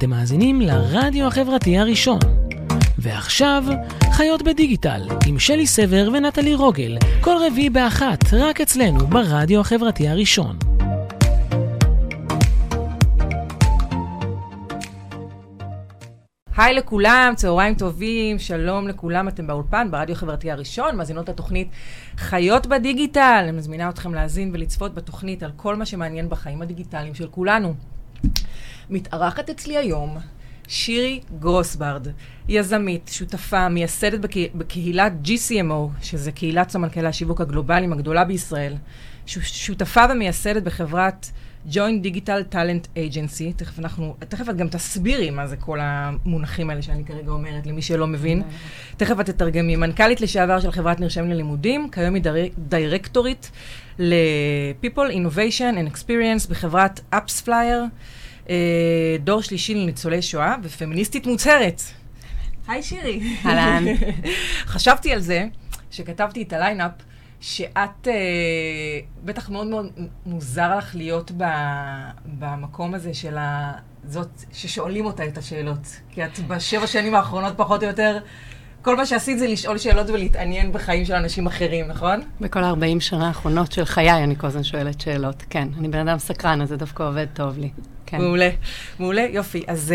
אתם מאזינים לרדיו החברתי הראשון. ועכשיו, חיות בדיגיטל, עם שלי סבר ונטלי רוגל, כל רביעי באחת, רק אצלנו ברדיו החברתי הראשון. היי לכולם, צהריים טובים, שלום לכולם, אתם באולפן, ברדיו חברתי הראשון, מאזינות לתוכנית חיות בדיגיטל. אני מזמינה אתכם להאזין ולצפות בתוכנית על כל מה שמעניין בחיים הדיגיטליים של כולנו. מתארחת אצלי היום שירי גרוסברג, יזמית, שותפה, מייסדת בקהילת GCMO, שזה קהילת סמנכלי השיווק הגלובליים הגדולה בישראל, שותפה ומייסדת בחברת Joint Digital Talent Agency. תכף את גם תסבירי מה זה כל המונחים האלה שאני כרגע אומרת, למי שלא מבין. תכף את תתרגמי. מנכ"לית לשעבר של חברת נרשם ללימודים, כיום היא דירקטורית ל-People Innovation and Experience בחברת Appsflyer, דור שלישי לניצולי שואה ופמיניסטית מוצהרת. היי שירי. אהלן. חשבתי על זה שכתבתי את הליינאפ, שאת בטח מאוד מאוד מוזר לך להיות במקום הזה של זאת ששואלים אותה את השאלות. כי את בשבע שנים האחרונות פחות או יותר, כל מה שעשית זה לשאול שאלות ולהתעניין בחיים של אנשים אחרים, נכון? בכל 40 שנה האחרונות של חיי אני כל הזמן שואלת שאלות, כן. אני בן אדם סקרן, אז זה דווקא עובד טוב לי. כן. מעולה, מעולה, יופי. אז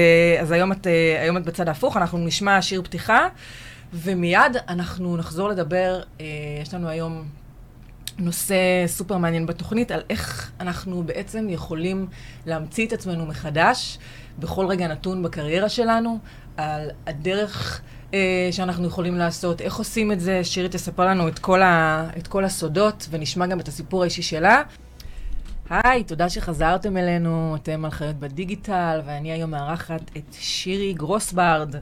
היום את בצד ההפוך, אנחנו נשמע שיר פתיחה. ומיד אנחנו נחזור לדבר, יש לנו היום נושא סופר מעניין בתוכנית, על איך אנחנו בעצם יכולים להמציא את עצמנו מחדש, בכל רגע נתון בקריירה שלנו, על הדרך שאנחנו יכולים לעשות, איך עושים את זה. שירי תספר לנו את כל הסודות, ונשמע גם את הסיפור האישי שלה. היי, תודה שחזרתם אלינו, אתם על חיות בדיגיטל, ואני היום מארחת את שירי גרוסברג.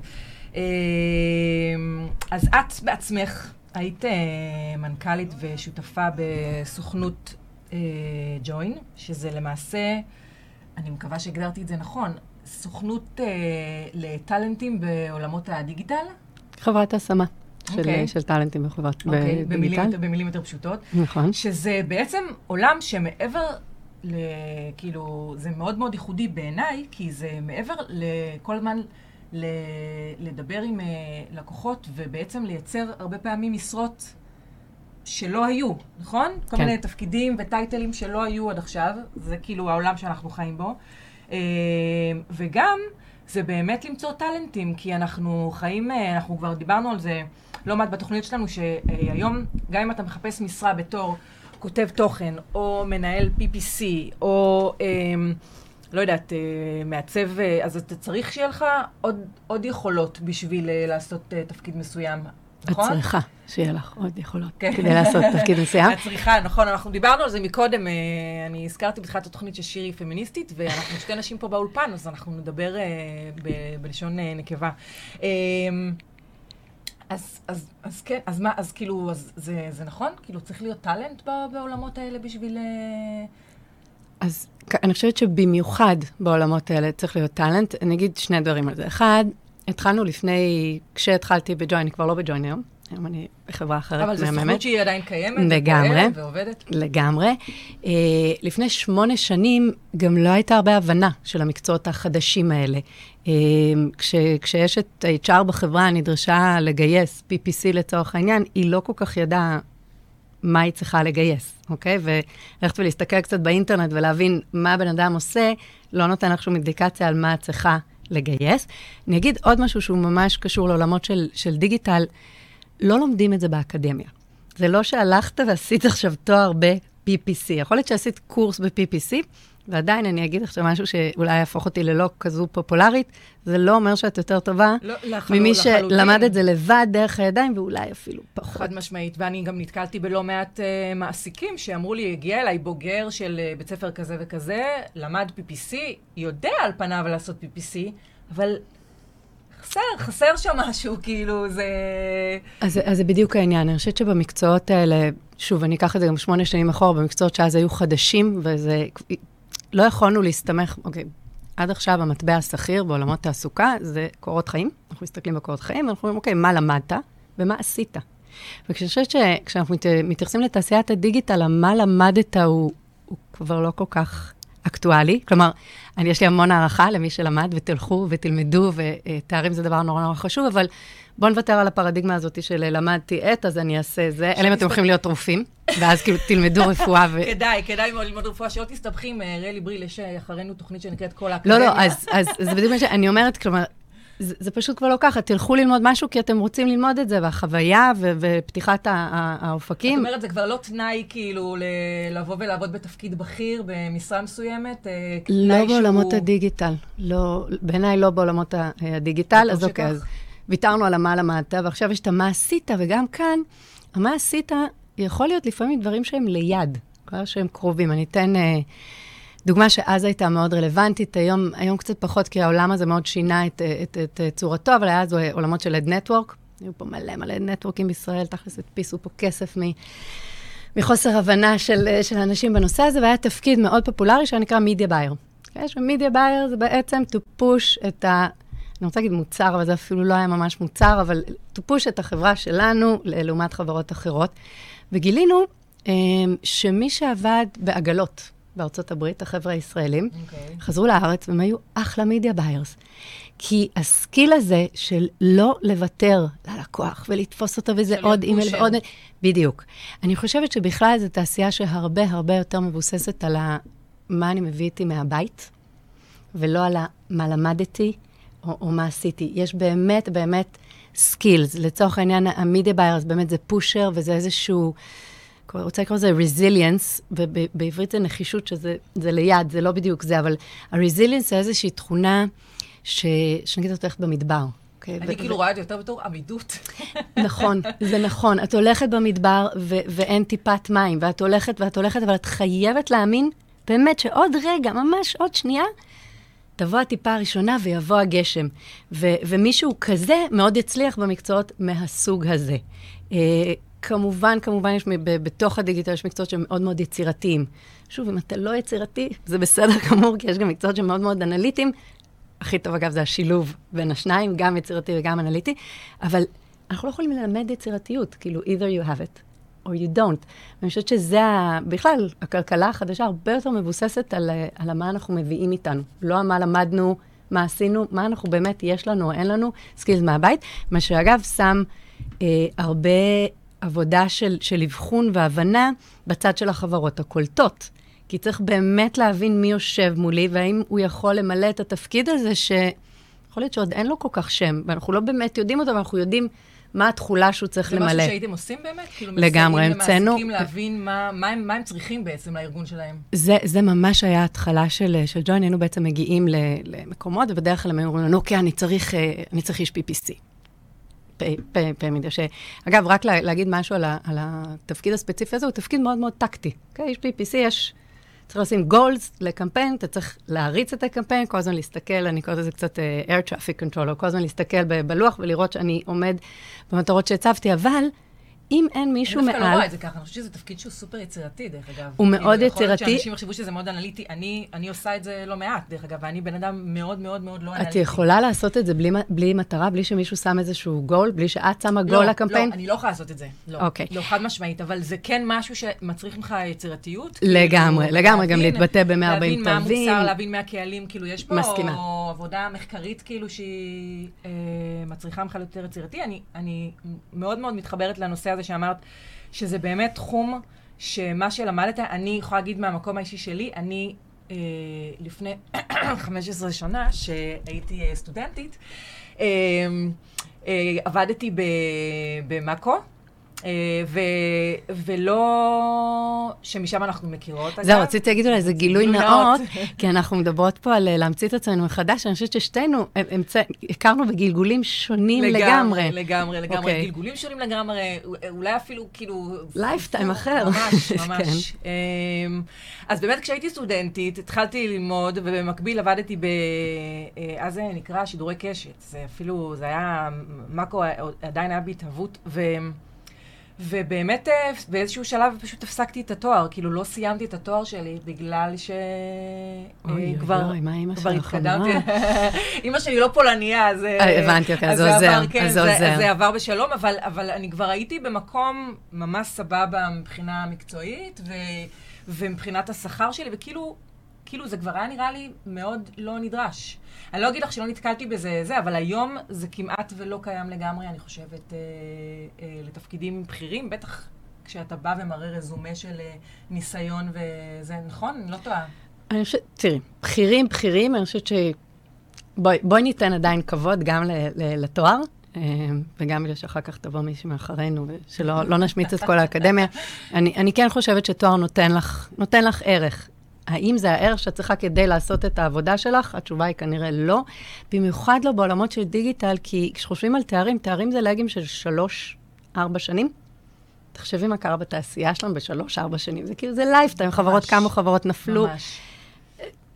אז את בעצמך היית מנכ"לית ושותפה בסוכנות ג'וין, שזה למעשה, אני מקווה שהגדרתי את זה נכון, סוכנות לטלנטים בעולמות הדיגיטל? חברת השמה. של טלנטים בחברת בדיגיטל. במילים יותר פשוטות. נכון. שזה בעצם עולם שמעבר כאילו, זה מאוד מאוד ייחודי בעיניי, כי זה מעבר לכל הזמן לדבר עם לקוחות, ובעצם לייצר הרבה פעמים משרות שלא היו, נכון? כן. כל מיני תפקידים וטייטלים שלא היו עד עכשיו, זה כאילו העולם שאנחנו חיים בו. וגם זה באמת למצוא טלנטים, כי אנחנו חיים, אנחנו כבר דיברנו על זה לא מעט בתוכניות שלנו, שהיום גם אם אתה מחפש משרה בתור כותב תוכן, או מנהל PPC, או לא יודעת, מעצב, אז אתה צריך שיהיה לך עוד יכולות בשביל לעשות תפקיד מסוים, נכון? את צריכה שיהיה לך עוד יכולות כדי לעשות תפקיד מסוים. את צריכה, נכון, אנחנו דיברנו על זה מקודם, אני הזכרתי בתחילת התוכנית ששירי היא פמיניסטית, ואנחנו שתי נשים פה באולפן, אז אנחנו נדבר בלשון נקבה. אז כן, אז מה, אז כאילו, זה נכון? כאילו צריך להיות טלנט בעולמות האלה בשביל... אז אני חושבת שבמיוחד בעולמות האלה צריך להיות טלנט. אני אגיד שני דברים על זה. אחד, התחלנו לפני, כשהתחלתי בג'וין, אני כבר לא בג'וין היום, היום אני בחברה אחרת. אבל זו סוכנות שהיא עדיין קיימת, לגמרי, ועובדת. לגמרי. לפני 8 שנים גם לא הייתה הרבה הבנה של המקצועות החדשים האלה. כשיש את HR בחברה נדרשה לגייס PPC לצורך העניין, היא לא כל כך ידעה מה היא צריכה לגייס, אוקיי? ולכת ולהסתכל קצת באינטרנט ולהבין מה הבן אדם עושה, לא נותן לך שום אינדיקציה על מה צריכה לגייס. אני אגיד עוד משהו שהוא ממש קשור לעולמות של דיגיטל, לא לומדים את זה באקדמיה. זה לא שהלכת ועשית עכשיו תואר ב-PPC. יכול להיות שעשית קורס ב-PPC, ועדיין אני אגיד עכשיו משהו שאולי יהפוך אותי ללא כזו פופולרית, זה לא אומר שאת יותר טובה ממי שלמד את זה לבד דרך הידיים, ואולי אפילו פחות. חד משמעית, ואני גם נתקלתי בלא מעט מעסיקים שאמרו לי, הגיע אליי בוגר של בית ספר כזה וכזה, למד PPC, יודע על פניו לעשות PPC, אבל חסר שם משהו, כאילו זה... אז זה בדיוק העניין, אני חושבת שבמקצועות האלה, שוב, אני אקח את זה גם 8 שנים אחורה, במקצועות שאז היו חדשים, וזה... לא יכולנו להסתמך, אוקיי, עד עכשיו המטבע השכיר בעולמות תעסוקה זה קורות חיים, אנחנו מסתכלים בקורות חיים, ואנחנו אומרים, אוקיי, מה למדת ומה עשית? וכשאנחנו מתייחסים לתעשיית הדיגיטל, מה למדת הוא כבר לא כל כך אקטואלי, כלומר, יש לי המון הערכה למי שלמד, ותלכו ותלמדו, ותארים זה דבר נורא נורא חשוב, אבל בואו נוותר על הפרדיגמה הזאת של למדתי את, אז אני אעשה זה, אלא אם אתם הולכים להיות רופאים, ואז כאילו תלמדו רפואה. כדאי מאוד ללמוד רפואה, שלא תסתבכים, רלי בריל, יש אחרינו תוכנית שנקראת כל האקדמיה. לא, אז זה בדיוק מה שאני אומרת, כלומר, זה פשוט כבר לא ככה, תלכו ללמוד משהו, כי אתם רוצים ללמוד את זה, והחוויה ופתיחת האופקים. זאת אומרת, זה כבר לא תנאי כאילו לבוא ולעבוד בתפקיד בכיר, במשרה מסוימת? לא בעולמות הדיגיטל. בעיניי לא בעולמות הדיגיטל, אז אוקיי, אז ויתרנו על המה למדת, ועכשיו יש את המה עשית, וגם כאן, המה עשית יכול להיות לפעמים דברים שהם ליד, כבר שהם קרובים. אני אתן דוגמה שאז הייתה מאוד רלוונטית, היום קצת פחות, כי העולם הזה מאוד שינה את צורתו, אבל היה זו עולמות של אד נטוורק, היו פה מלא נטוורקים בישראל, תכלס הדפיסו פה כסף מחוסר הבנה של אנשים בנושא הזה, והיה תפקיד מאוד פופולרי שנקרא מידיה בייר. מידיה בייר זה בעצם to push את אני רוצה להגיד מוצר, אבל זה אפילו לא היה ממש מוצר, אבל to push את החברה שלנו לעומת חברות אחרות, וגילינו שמי שעבד בעגלות, בארצות הברית, החבר'ה הישראלים, חזרו לארץ, והם היו אחלה מידיה ביירס. כי הסקיל הזה של לא לוותר ללקוח, ולתפוס אותו וזה עוד אימייל ועוד בדיוק. אני חושבת שבכלל זו תעשייה שהרבה הרבה יותר מבוססת על מה אני מביא איתי מהבית, ולא על מה למדתי, או מה עשיתי. יש באמת, באמת סקילס. לצורך העניין, המידיה ביירס, באמת זה פושר, וזה איזשהו רוצה לקרוא לזה רזיליאנס, ובעברית זה נחישות, שזה ליד, זה לא בדיוק זה, אבל הרזיליאנס זה איזושהי תכונה שנגיד את הולכת במדבר. אני כאילו רואה את יותר בתור עמידות. נכון, זה נכון. את הולכת במדבר ואין טיפת מים, ואת הולכת, אבל את חייבת להאמין באמת שעוד רגע, ממש עוד שנייה, תבוא הטיפה הראשונה ויבוא הגשם. ומישהו כזה מאוד יצליח במקצועות מהסוג הזה. כמובן, יש בתוך הדיגיטל יש מקצועות שהם מאוד מאוד יצירתיים. שוב, אם אתה לא יצירתי, זה בסדר גמור, כי יש גם מקצועות שהם מאוד מאוד אנליטיים. הכי טוב, אגב, זה השילוב בין השניים, גם יצירתי וגם אנליטי. אבל אנחנו לא יכולים ללמד יצירתיות, כאילו, either you have it or you don't. ואני חושבת שזה, בכלל, הכלכלה החדשה הרבה יותר מבוססת על מה אנחנו מביאים איתנו. לא מה למדנו, מה עשינו, מה אנחנו באמת יש לנו או אין לנו, סקילס מהבית. מה שאגב, שם הרבה עבודה של הבחון והבנה בצד של החברות הקולטות. כי צריך באמת להבין מי יושב מולי, והאם הוא יכול למלא את התפקיד הזה, שיכול להיות שעוד אין לו כל כך שם, ואנחנו לא באמת יודעים אותו, ואנחנו יודעים מה התחולה שהוא צריך למלא. זה משהו שהייתם עושים באמת? כאילו לגמרי, ומעסיקים להבין מה הם צריכים בעצם לארגון שלהם. זה ממש היה התחלה של ג'וין, היינו בעצם מגיעים למקומות, ובדרך כלל הם אומרים לנו, אוקיי, אני צריך איש PPC. אגב, רק להגיד משהו על התפקיד הספציפי הזה, הוא תפקיד מאוד מאוד טקטי. יש PPC, צריך לשים goals לקמפיין, אתה צריך להריץ את הקמפיין, כל הזמן להסתכל, אני קוראת לזה קצת air traffic control, או כל הזמן להסתכל בלוח ולראות שאני עומד במטרות שהצבתי, אבל אם אין מישהו מעל אני דווקא לא רואה את זה ככה, אני חושבת שזה תפקיד שהוא סופר יצירתי, דרך אגב. הוא מאוד יצירתי. יכול להיות שאנשים חשבו שזה מאוד אנליטי, אני עושה את זה לא מעט, דרך אגב, ואני בן אדם מאוד מאוד מאוד לא אנליטי. את יכולה לעשות את זה בלי מטרה, בלי שמישהו שם איזשהו גול, בלי שאת שמה גול לקמפיין? לא, אני לא יכולה לעשות את זה. לא חד משמעית, אבל זה כן משהו שמצריך ממך יצירתיות. לגמרי, גם להתבטא ב-140 תווים. להבין מה המוצר, להבין מה הקהלים, כאילו יש פה עבודה מחקרית, כאילו שהיא מצריכה ממך יותר יצירתי. אני מאוד מאוד מתחברת לנושא הזה שאמרת, שזה באמת תחום שמה שלמדת, אני יכולה להגיד מהמקום האישי שלי, אני לפני 15 שנה שהייתי סטודנטית, עבדתי במאקו, ולא שמשם אנחנו מכירות. זהו, רציתי להגיד אולי, זה גילוי נאות, כי אנחנו מדברות פה על להמציא את עצמנו מחדש, אני חושבת ששתינו הכרנו בגלגולים שונים לגמרי. לגמרי, גלגולים שונים לגמרי, אולי אפילו כאילו לייפטיים אחר. ממש. אז באמת כשהייתי סטודנטית, התחלתי ללמוד, ובמקביל עבדתי אז זה נקרא שידורי קשת. זה אפילו, זה היה, מאקו עדיין היה בהתהוות, ובאמת באיזשהו שלב פשוט הפסקתי את התואר, כאילו לא סיימתי את התואר שלי, בגלל כבר התקדמתי. אמא שלי לא פולניה, אז זה עבר בשלום, אבל אני כבר הייתי במקום ממש סבבה מבחינה מקצועית, ומבחינת השכר שלי, וכאילו כאילו זה כבר היה נראה לי מאוד לא נדרש. אני לא אגיד לך שלא נתקלתי בזה, אבל היום זה כמעט ולא קיים לגמרי, אני חושבת, לתפקידים בכירים, בטח כשאתה בא ומראה רזומה של ניסיון וזה, נכון? אני לא טועה. אני חושבת, תראי, בכירים, אני חושבת בואי ניתן עדיין כבוד גם לתואר, וגם בגלל שאחר כך תבוא מישהו מאחרינו, ושלא לא נשמיץ את כל האקדמיה. אני כן חושבת שתואר נותן לך ערך. האם זה הערך שאת צריכה כדי לעשות את העבודה שלך? התשובה היא כנראה לא. במיוחד לא בעולמות של דיגיטל, כי כשחושבים על תארים זה לגים של 3-4 שנים. תחשבי מה קרה בתעשייה שלנו ב3-4 שנים. זה כאילו, זה לייפטיים, חברות קמו, חברות נפלו. ממש.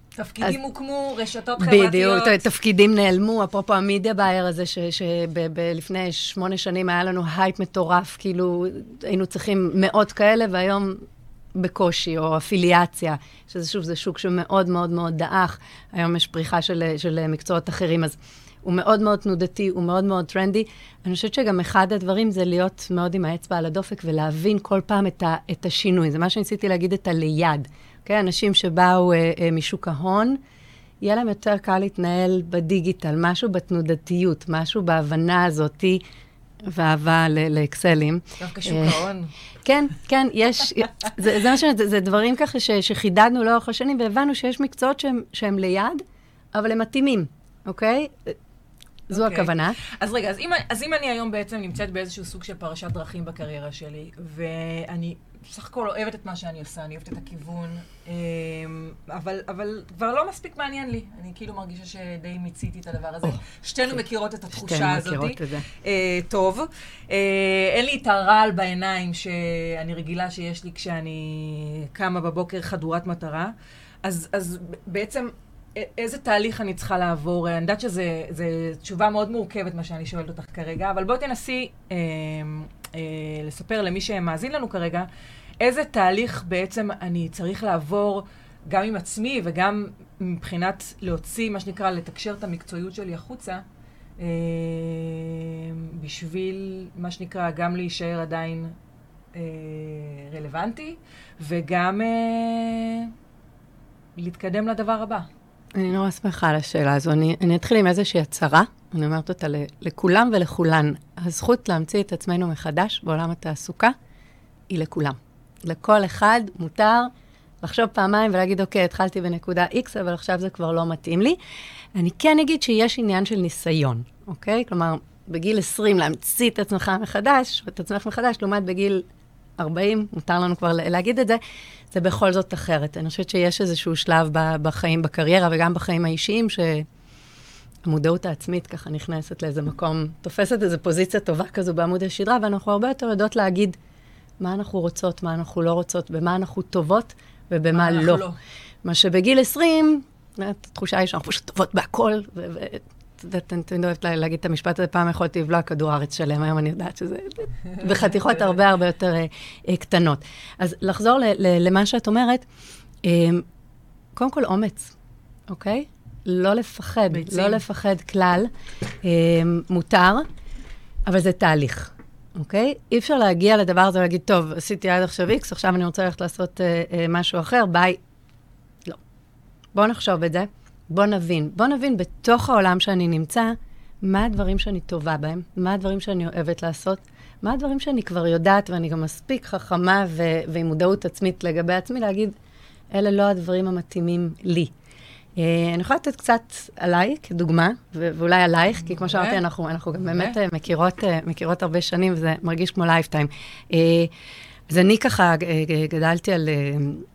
תפקידים הוקמו, רשתות חברתיות. בדיוק, תפקידים נעלמו, אפרופו המידיה באייר הזה, שלפני 8 שנים היה לנו הייפ מטורף, כאילו היינו צריכים מאות כאלה, והיום בקושי, או אפיליאציה, שזה שוב, זה שוק שמאוד מאוד מאוד דאח, היום יש פריחה של מקצועות אחרים, אז הוא מאוד מאוד תנודתי, הוא מאוד מאוד טרנדי. אני חושבת שגם אחד הדברים זה להיות מאוד עם האצבע על הדופק, ולהבין כל פעם את השינוי, זה מה שניסיתי להגיד, את הליד. כן, אנשים שבאו משוק ההון, יהיה להם יותר קל להתנהל בדיגיטל, משהו בתנודתיות, משהו בהבנה הזאת, ואהבה לאקסלים. דווקא שוק ההון. כן, יש, זה מה שאני, זה דברים ככה שחידדנו לאורך השנים, והבנו שיש מקצועות שהם ליד, אבל הם מתאימים, אוקיי? זו הכוונה. אז רגע, אז אם אני היום בעצם נמצאת באיזשהו סוג של פרשת דרכים בקריירה שלי, ואני בסך הכל אוהבת את מה שאני עושה, אני אוהבת את הכיוון, אבל כבר לא מספיק מעניין לי. אני כאילו מרגישה שדי מיציתי את הדבר הזה. שתינו מכירות את התחושה הזאת. שתינו מכירות את זה. טוב. אין לי את הרעל בעיניים שאני רגילה שיש לי כשאני קמה בבוקר חדורת מטרה. אז בעצם איזה תהליך אני צריכה לעבור? אני יודעת שזו תשובה מאוד מורכבת מה שאני שואלת אותך כרגע, אבל בואי תנסי לספר למי שמאזין לנו כרגע, איזה תהליך בעצם אני צריך לעבור גם עם עצמי וגם מבחינת להוציא, מה שנקרא, לתקשר את המקצועיות שלי החוצה, בשביל, מה שנקרא, גם להישאר עדיין רלוונטי, וגם להתקדם לדבר הבא. אני נורא שמחה על השאלה הזו. אני אתחיל עם איזושהי הצהרה, אני אומרת אותה לכולם ולכולן. הזכות להמציא את עצמנו מחדש בעולם התעסוקה היא לכולם. לכל אחד מותר לחשוב פעמיים ולהגיד, אוקיי, התחלתי בנקודה X, אבל עכשיו זה כבר לא מתאים לי. אני כן אגיד שיש עניין של ניסיון, אוקיי? כלומר, בגיל 20 להמציא את עצמך מחדש, לעומת בגיל 40, מותר לנו כבר להגיד את זה, זה בכל זאת אחרת. אני חושבת שיש איזשהו שלב בחיים, בקריירה, וגם בחיים האישיים, שהמודעות העצמית ככה נכנסת לאיזה מקום, תופסת איזו פוזיציה טובה כזו בעמוד השדרה, ואנחנו הרבה יותר יודעות להגיד מה אנחנו רוצות, מה אנחנו לא רוצות, במה אנחנו טובות, ובמה לא. מה שבגיל 20, התחושה היא שאנחנו פשוט טובות בהכל, אני אוהבת להגיד את המשפט הזה, פעם יכולתי לבלוע כדור הארץ שלהם, היום אני יודעת שזה בחתיכות הרבה יותר קטנות. אז לחזור למה שאת אומרת, קודם כל אומץ, אוקיי? לא לפחד כלל, מותר, אבל זה תהליך, אוקיי? אי אפשר להגיע לדבר הזה ולהגיד, טוב, עשיתי עד עכשיו X, עכשיו אני רוצה ללכת לעשות משהו אחר, ביי. לא. בואו נחשוב את זה. בוא נבין בתוך העולם שאני נמצא, מה הדברים שאני טובה בהם, מה הדברים שאני אוהבת לעשות, מה הדברים שאני כבר יודעת, ואני גם מספיק חכמה ועם מודעות עצמית לגבי עצמי, להגיד, אלה לא הדברים המתאימים לי. אני יכולה לתת קצת עליי, כדוגמה, ואולי עלייך, כי כמו שאמרתי, אנחנו גם באמת מכירות הרבה שנים, וזה מרגיש כמו לייפטיים. אז אני ככה גדלתי על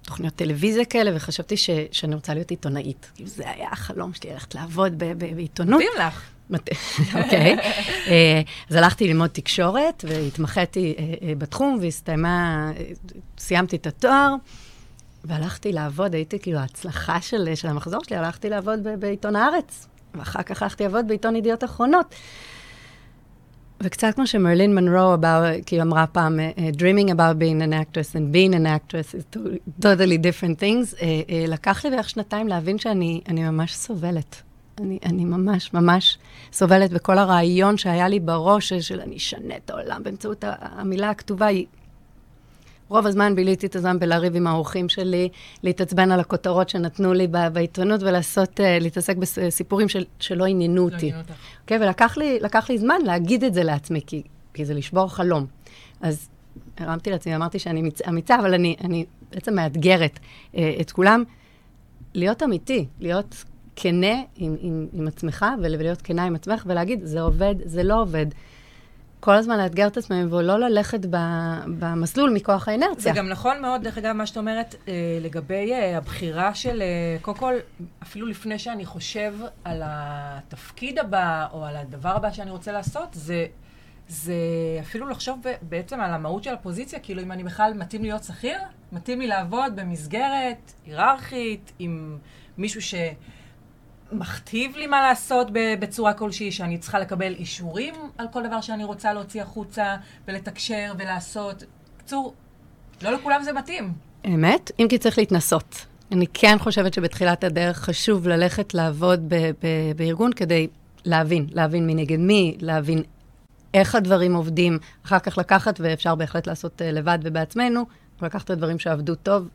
תוכניות טלוויזיה כאלה, וחשבתי שאני רוצה להיות עיתונאית. זה היה החלום שלי, הלכת לעבוד בעיתונות. מתאים לך. אוקיי. אז הלכתי ללמוד תקשורת, והתמחיתי בתחום, סיימתי את התואר, והלכתי לעבוד, הייתי כאילו ההצלחה של המחזור שלי, הלכתי לעבוד בעיתון הארץ, ואחר כך הלכתי לעבוד בעיתון ידיעות אחרונות. וקצת כמו שמרלין מונרו אמרה פעם, dreaming about being an actress and being an actress is totally different things, לקח לי בערך 2 להבין שאני ממש סובלת. אני ממש ממש סובלת, וכל הרעיון שהיה לי בראש של אני אשנה את העולם באמצעות המילה הכתובה, היא רוב הזמן ביליתי את הזמן בלהריב עם האורחים שלי, להתעצבן על הכותרות שנתנו לי בעיתונות, ולעשות, להתעסק בסיפורים שלא עניינו אותי. אוקיי, ולקח לי זמן להגיד את זה לעצמי, כי זה לשבור חלום. אז הרמתי לעצמי, אמרתי שאני אמיצה, אבל אני בעצם מאתגרת את כולם, להיות אמיתי, להיות כנה עם עצמך, ולהיות כנה עם עצמך, ולהגיד, זה עובד, זה לא עובד. כל הזמן לאתגר את עצמם, ולא ללכת במסלול מכוח האינרציה. זה גם נכון מאוד, דרך אגב, מה שאת אומרת, לגבי הבחירה של, קודם כל, אפילו לפני שאני חושב על התפקיד הבא, או על הדבר הבא שאני רוצה לעשות, זה אפילו לחשוב בעצם על המהות של הפוזיציה, כאילו אם אני בכלל מתאים להיות שכיר, מתאים לי לעבוד במסגרת היררכית, עם מישהו שמכתיב לי מה לעשות בצורה כלשהי, שאני צריכה לקבל אישורים על כל דבר שאני רוצה להוציא החוצה, ולתקשר ולעשות. בקיצור, לא לכולם זה מתאים. אמת, אם כי צריך להתנסות. אני כן חושבת שבתחילת הדרך חשוב ללכת לעבוד בארגון כדי להבין מי נגד מי, להבין איך הדברים עובדים, אחר כך לקחת, ואפשר בהחלט לעשות לבד ובעצמנו, לקחת את הדברים שעבדו טוב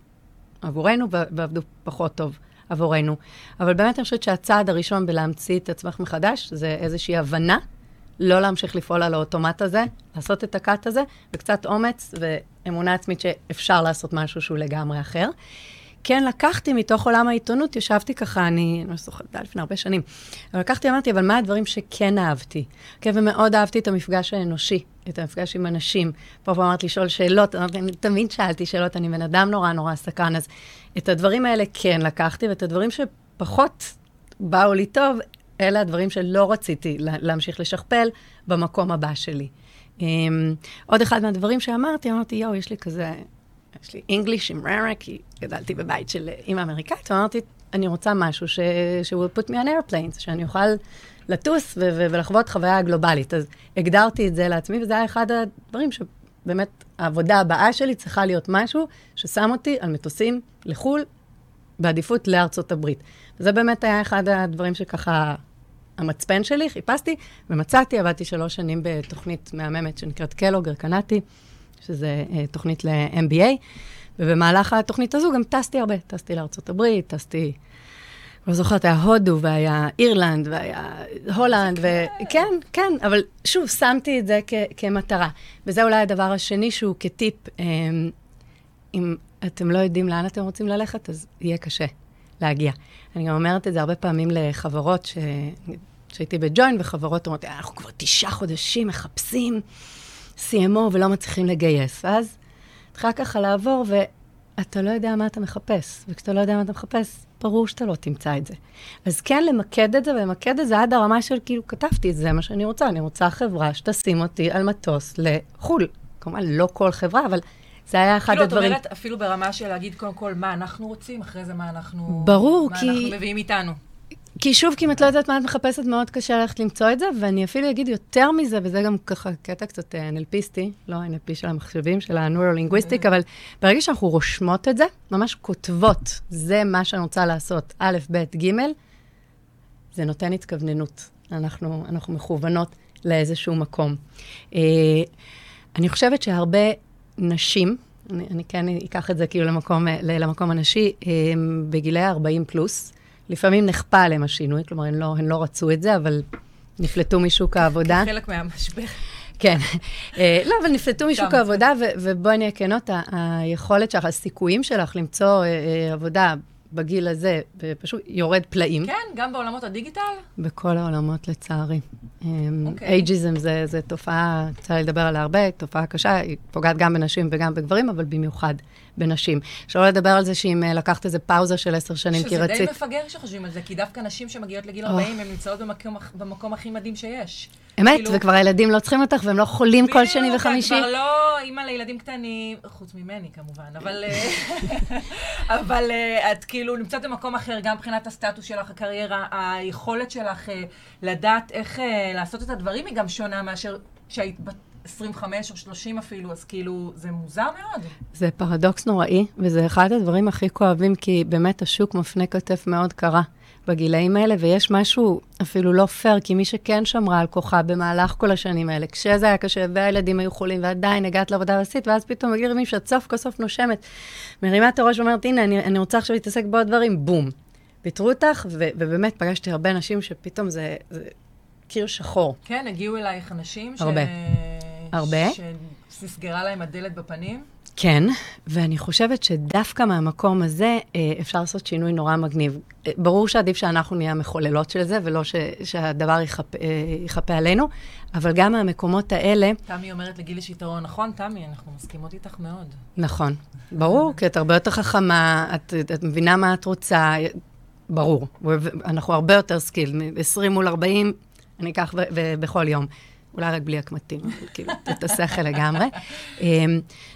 עבורנו, ועבדו פחות טוב עבורנו. אבל באמת אני חושבת שהצעד הראשון בלהמציא את עצמך מחדש, זה איזושהי הבנה, לא להמשיך לפעול על האוטומט הזה, לעשות את הקאט הזה, וקצת אומץ ואמונה עצמית שאפשר לעשות משהו שהוא לגמרי אחר. כן, לקחתי מתוך עולם העיתונות, ישבתי ככה, אני לא זוכרתי לפני הרבה שנים, אבל לקחתי, אמרתי, אבל מה הדברים שכן אהבתי? כן, ומאוד אהבתי את המפגש האנושי, את המפגש עם אנשים. פה אמרת לשאול שאלות, אני תמיד שאלתי שאלות, אני בן אדם נורא נורא סקרן, אז את הדברים האלה כן לקחתי, ואת הדברים שפחות באו לי טוב, אלה הדברים שלא רציתי להמשיך לשכפל במקום הבא שלי. עוד אחד מהדברים שאמרתי, יואו, יש לי כזה... יש לי English עם ררה, כי גדלתי בבית של אמא אמריקאית, ואמרתי, אני רוצה משהו שהוא put me on airplanes, שאני אוכל לטוס ולחוות חוויה גלובלית. אז הגדרתי את זה לעצמי, וזה היה אחד הדברים שבאמת העבודה הבאה שלי צריכה להיות משהו ששם אותי על מטוסים לחול, בעדיפות לארצות הברית. וזה באמת היה אחד הדברים שככה המצפן שלי, חיפשתי ומצאתי, עבדתי 3 שנים בתוכנית מהממת שנקראת קלוג-רקנטי, שזה תוכנית ל-MBA, ובמהלך התוכנית הזו גם טסתי הרבה, טסתי לארצות הברית, טסתי, לא זוכרת, היה הודו, והיה אירלנד, והיה הולנד, וכן, כן, אבל שוב, שמתי את זה כמטרה. וזה אולי הדבר השני שהוא כטיפ, אם אתם לא יודעים לאן אתם רוצים ללכת, אז יהיה קשה להגיע. אני גם אומרת את זה הרבה פעמים לחברות שהייתי בג'וינט, וחברות אומרות, אנחנו כבר 9 חודשים מחפשים, CMO ולא מצליחים לגייס, אז תחילה ככה לעבור ואתה לא יודע מה אתה מחפש, וכשאתה לא יודע מה אתה מחפש, ברור שאתה לא תמצא את זה. אז כן, למקד את זה, ולמקד את זה עד הרמה של כאילו כתבתי, זה מה שאני רוצה, אני רוצה חברה שתשים אותי על מטוס לחול. כלומר, לא כל חברה, אבל זה היה אחד הדברים. כאילו, את אומרת אפילו ברמה של להגיד קודם כל מה אנחנו רוצים, אחרי זה מה אנחנו מביאים איתנו. כי שוב, כי אם את לא יודעת מה את מחפשת, מאוד קשה ללכת למצוא את זה, ואני אפילו אגיד יותר מזה, וזה גם ככה קטע קצת NLPיסטי, לא NLP של המחשבים, של הנוירולינגוויסטיק, אבל ברגע שאנחנו רושמות את זה, ממש כותבות, זה מה שאני רוצה לעשות, א', ב', ג', זה נותן התכווננות. אנחנו מכוונות לאיזשהו מקום. אני חושבת שהרבה נשים, אני כן אקח את זה כאילו למקום הנשי, בגילי 40 פלוס, לפעמים נכפה עליהם השינוי, כלומר, הן לא רצו את זה, אבל נפלטו משוק העבודה. חלק מהמשבר. כן. לא, אבל נפלטו משוק העבודה, ובואי נהיה כנות, היכולת שלך, הסיכויים שלך למצוא עבודה בגיל הזה, פשוט יורד פלאים. כן, גם בעולמות הדיגיטל? בכל העולמות, לצערי. אייג'יזם זה תופעה, צריך לדבר עליה הרבה, תופעה קשה, היא פוגעת גם בנשים וגם בגברים, אבל במיוחד בנשים. שלא לדבר על זה שאם לקחת איזה פאוזה של 10 שנים, כי רצית... שזה די מפגר שחושבים על זה, כי דווקא נשים שמגיעות לגיל 40, הן נמצאות במקום הכי מדהים שיש. אמת, וכבר הילדים לא צריכים אותך, והם לא חולים כל שני וחמישי. כבר לא אימא לילדים קטנים, חוץ ממני כמובן, אבל את כאילו נמצאת במקום אחר, גם מבחינת הסטטוס שלך, הקריירה, היכולת שלך לדעת איך לעשות את הדברים היא גם שונה מאשר שהיית 25 או 30 אפילו, אז כאילו זה מוזר מאוד. זה פרדוקס נוראי, וזה אחד הדברים הכי כואבים, כי באמת השוק מפנה כתף מאוד קרה. בגילאים האלה, ויש משהו אפילו לא פייר, כי מי שכן שמרה על כוחה במהלך כל השנים האלה, כשזה היה קשה, והילדים היו חולים, ועדיין הגעת לעבודה ועשית, ואז פתאום מגיע מישהו שאת סוף כסוף נושמת, מרימה את הראש ואומרת, הנה, אני רוצה עכשיו להתעסק בעוד דברים, בום. פיתרו אותך, ובאמת פגשתי הרבה אנשים שפתאום זה קיר שחור. כן, הגיעו אלייך אנשים הרבה. שסגרה להם הדלת בפנים. כן, ואני חושבת שדווקא מהמקום הזה אפשר לעשות שינוי נורא מגניב. ברור שעדיף שאנחנו נהיה מחוללות של זה, ולא שהדבר ייחפה עלינו, אבל גם מהמקומות האלה... תמי אומרת לגיל שיתרון, נכון, תמי, אנחנו מסכימות איתך מאוד. נכון, ברור, כי את הרבה יותר חכמה, את מבינה מה את רוצה, ברור. אנחנו הרבה יותר סקיל, 20 מול 40, אני אקח בכל יום. אולי רק בלי הקמטים, כאילו, תתסחל לגמרי.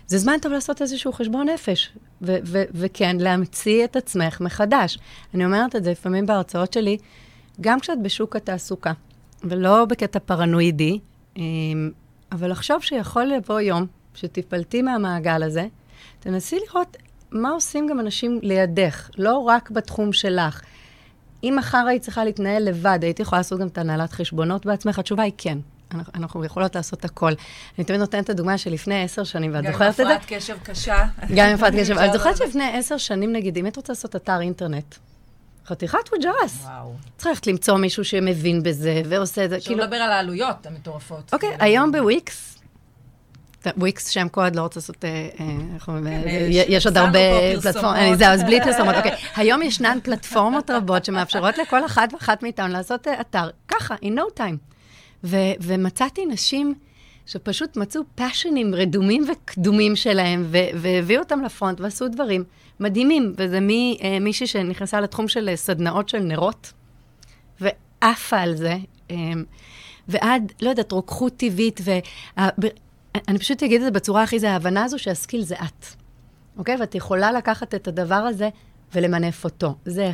זה זמן טוב לעשות איזשהו חשבון נפש, וכן, להמציא את עצמך מחדש. אני אומרת את זה לפעמים בהרצאות שלי, גם כשאת בשוק התעסוקה, ולא בקטע פרנואידי, אבל לחשוב שיכול לבוא יום, שתפלטי מהמעגל הזה, תנסי לראות מה עושים גם אנשים לידך, לא רק בתחום שלך. אם מחר היית צריכה להתנהל לבד, היית יכולה לעשות גם את הנהלת חשבונות בעצמך, התשובה היא כן. אנחנו יכולות לעשות הכל. אני תמיד נותנת את הדוגמה שלפני 10 שנים, ואת זוכרת את זה? גם הפרעת קשב קשה. גם הפרעת קשב. את זוכרת שלפני 10 שנים, נגיד, אם את רוצה לעשות אתר אינטרנט, חתיכת וג'רס. צריך למצוא מישהו שמבין בזה, ועושה את זה. שהוא מדבר על העלויות המטורפות. אוקיי, היום בוויקס, וויקס שם קוד, לא רוצה לעשות, יש עוד הרבה פלטפורמות, זהו, אז בלי פרסומות, אוקיי. היום ישנן פלטפורמות רבות שמאפשרות לכל אחד ואחת מאיתנו לעשות אתר ככה, in no time. ומצאתי נשים שפשוט מצאו פאשנים רדומים וקדומים שלהם, והביאו אותם לפרונט ועשו דברים מדהימים. וזה מישהי שנכנסה לתחום של סדנאות של נרות, ואף על זה, ועד, לא יודעת, רוקחות טבעית, אני פשוט אגיד את זה בצורה הכי, זה ההבנה הזו שהסקיל זה את. אוקיי? ואת יכולה לקחת את הדבר הזה, ולמנף אותו. זה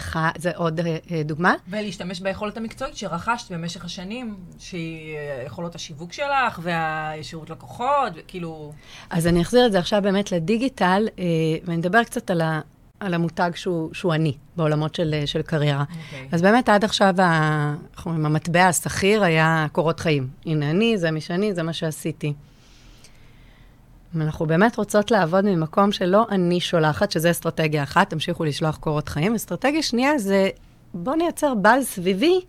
עוד דוגמה. ולהשתמש ביכולת המקצועית שרכשת במשך השנים, שהיא יכולות השיווק שלך, והשירות לקוחות, וכאילו... אז אני אחזיר את זה עכשיו באמת לדיגיטל, ואני אדבר קצת על המותג שהוא אני, בעולמות של קריירה. אז באמת עד עכשיו, המטבע השכיר היה קורות חיים. הנה אני, זה מי שאני, זה מה שעשיתי. אנחנו באמת רוצות לעבוד ממקום שלא אני שולחת, שזה אסטרטגיה אחת, תמשיכו לשלוח קורות חיים. אסטרטגיה שנייה זה, בוא נייצר בעל סביבי,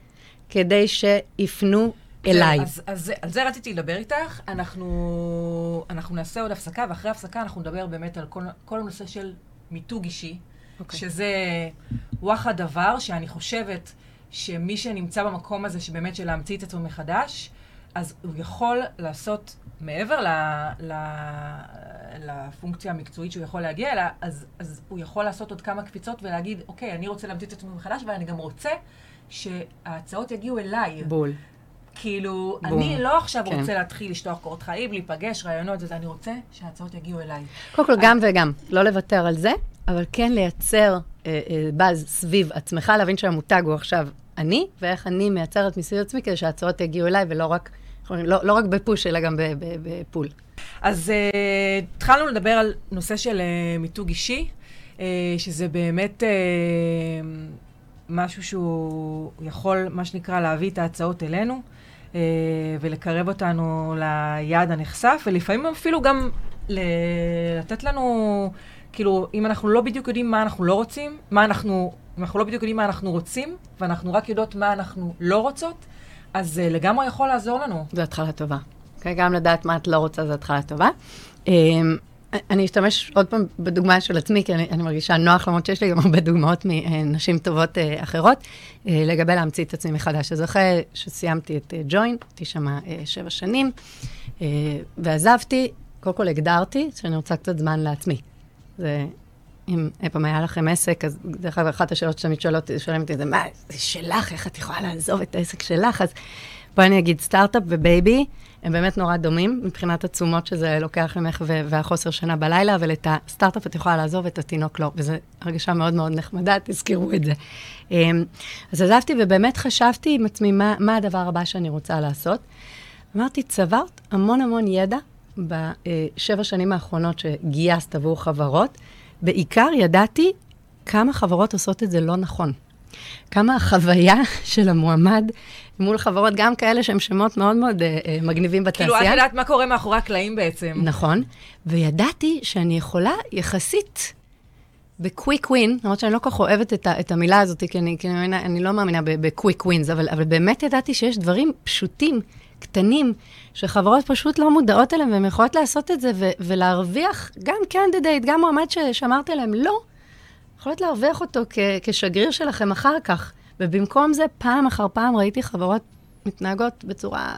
כדי שיפנו אליי. אז על זה רציתי לדבר איתך. אנחנו נעשה עוד הפסקה, ואחרי הפסקה אנחנו נדבר באמת על כל הנושא של מיתוג אישי, שזה וואחד דבר שאני חושבת שמי שנמצא במקום הזה, שבאמת של להמציא את עצמו מחדש, אז הוא יכול לעשות מעבר לפונקציה המקצועית שהוא יכול להגיע אליה, אז הוא יכול לעשות עוד כמה קפיצות ולהגיד, אוקיי, אני רוצה להמציא את עצמי מחדש, ואני גם רוצה שההצעות יגיעו אליי. בול. כאילו, אני לא עכשיו רוצה להתחיל לשלוח קורות חיים, להיפגש, רעיונות, אני רוצה שההצעות יגיעו אליי. קודם כל, גם וגם, לא לוותר על זה, אבל כן לייצר באז סביב עצמך, להבין שהמותג הוא עכשיו אני, ואיך אני מייצרת מסביב עצמי, כדי שההצעות יגיעו אליי, ולא רק... לא רק בפוש, אלא גם בפול. אז התחלנו לדבר על נושא של מיתוג אישי, שזה באמת משהו שהוא יכול, מה שנקרא, להביא את ההצעות אלינו, ולקרב אותנו ליעד הנחשף, ולפעמים אפילו גם לתת לנו, כאילו, אם אנחנו לא בדיוק יודעים מה אנחנו לא רוצים, אנחנו לא בדיוק יודעים מה אנחנו רוצים, ואנחנו רק יודעות מה אנחנו לא רוצות, אז לגמרי יכול לעזור לנו. זו התחלה טובה. גם לדעת מה את לא רוצה, זו התחלה טובה. אני אשתמש עוד פעם בדוגמה של עצמי, כי אני מרגישה נוח, למרות שיש לי גם הרבה דוגמאות מנשים טובות אחרות, לגבי להמציא את עצמי מחדש. אז אחרי שסיימתי את ג'וינט, הייתי שמה 7 שנים, ועזבתי, קודם כל הגדרתי שאני רוצה קצת זמן לעצמי. זה... אם פעם היה לכם עסק, אז דרך אגב, אחת השאלות שתמיד שואלת את זה, מה, זה שלך, איך את יכולה לעזוב את העסק שלך? אז בואי אני אגיד, סטארט-אפ ובייבי, הם באמת נורא דומים, מבחינת עצומות שזה לוקח ממך והחוסר שינה בלילה, אבל את הסטארט-אפ את יכולה לעזוב, את התינוק לא, וזו הרגשה מאוד מאוד נחמדה, תזכרו את זה. אז עזבתי ובאמת חשבתי עם עצמי, מה הדבר הבא שאני רוצה לעשות? אמרתי, צברת המון המון ידע, ב7 שנים האחרונות שגייסת עבור חברות, בעיקר ידעתי כמה חברות עושות את זה לא נכון. כמה החוויה של המועמד מול חברות, גם כאלה שהם שמות מאוד מאוד מגניבים בתעשייה. כאילו, את יודעת מה קורה מאחורי הקלעים בעצם. נכון, וידעתי שאני יכולה יחסית בקוויק ווין, למרות שאני לא כך אוהבת את המילה הזאת, כי אני לא מאמינה בקוויק ווינס, אבל באמת ידעתי שיש דברים פשוטים, קטנים, שחברות פשוט לא מודעות אליהם, והן יכולות לעשות את זה, ולהרוויח גם קנדידייט, גם מועמד ששמרת אליהם, לא, יכולות להרוויח אותו כשגריר שלכם אחר כך, ובמקום זה פעם אחר פעם ראיתי חברות מתנהגות בצורה,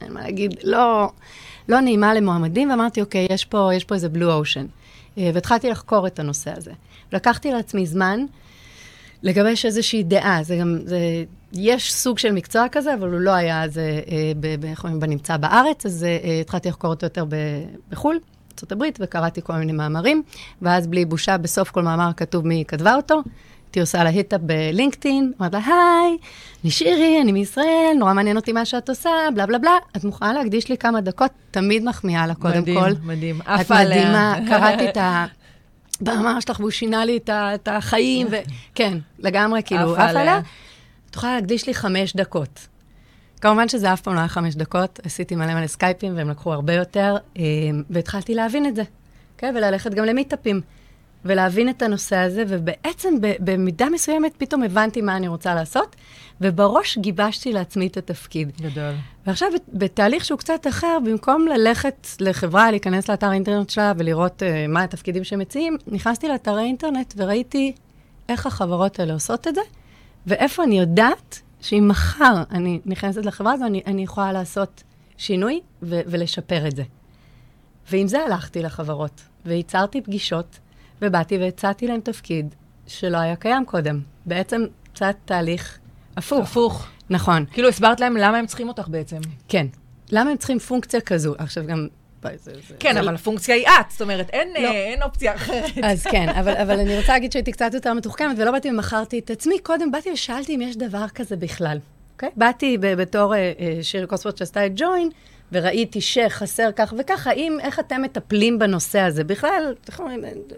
אין מה להגיד, לא נעימה למועמדים, ואמרתי, אוקיי, יש פה איזה בלו אושן. והתחלתי לחקור את הנושא הזה. לקחתי לעצמי זמן לגבש איזושהי דעה. יש סוג של מקצוע כזה, אבל הוא לא היה בנמצא בארץ, אז התחלתי לחקור אותו יותר בחול, ארצות הברית, וקראתי כל מיני מאמרים, ואז בלי בושה, בסוף כל מאמר כתוב מי כתבה אותו, הייתי עושה לה היטאפ בלינקדאין, אמרת לה, היי, אני שירי, אני מישראל, נורא מעניין אותי מה שאת עושה, בלה בלה בלה, את מוכנה להקדיש לי כמה דקות, תמיד מחמיאה לה קודם כל. מדהים, את מדהימה, קראתי את ה... באמר שלך, והוא שינה לי את החיים, כן, לגמרי, כאילו, אף עליה, תוכל להקדיש לי 5 דקות. כמובן שזה אף פעם לא היה 5 דקות, עשיתי מלא מלא סקייפים, והם לקחו הרבה יותר, והתחלתי להבין את זה, כן, וללכת גם למיטאפים. ולהבין את הנושא הזה, ובעצם במידה מסוימת פתאום הבנתי מה אני רוצה לעשות, ובראש גיבשתי לעצמי את התפקיד. גדול. ועכשיו בתהליך שהוא קצת אחר, במקום ללכת לחברה, להיכנס לאתר האינטרנט שלה ולראות מה התפקידים שמציעים, נכנסתי לאתר האינטרנט וראיתי איך החברות האלה עושות את זה, ואיפה אני יודעת שאם מחר אני נכנסת לחברה הזו, אני יכולה לעשות שינוי ולשפר את זה. ועם זה הלכתי לחברות, וייצרתי פגישות, ובאתי והצעתי להם תפקיד שלא היה קיים קודם. בעצם צעת תהליך הפוך. הפוך. נכון. כאילו הסברת להם למה הם צריכים אותך בעצם. כן. למה הם צריכים פונקציה כזו? עכשיו גם... כן, אבל הפונקציה היא את, זאת אומרת, אין אופציה אחרת. אז כן, אבל אני רוצה להגיד שהייתי קצת יותר מתוחכמת, ולא באתי ומחרתי את עצמי. קודם באתי ושאלתי אם יש דבר כזה בכלל. באתי בתור שירי גרוסברג שעשתה את ג'וינט, וראיתי שחסר כך וכך, איך אתם מטפלים בנושא הזה? בכלל,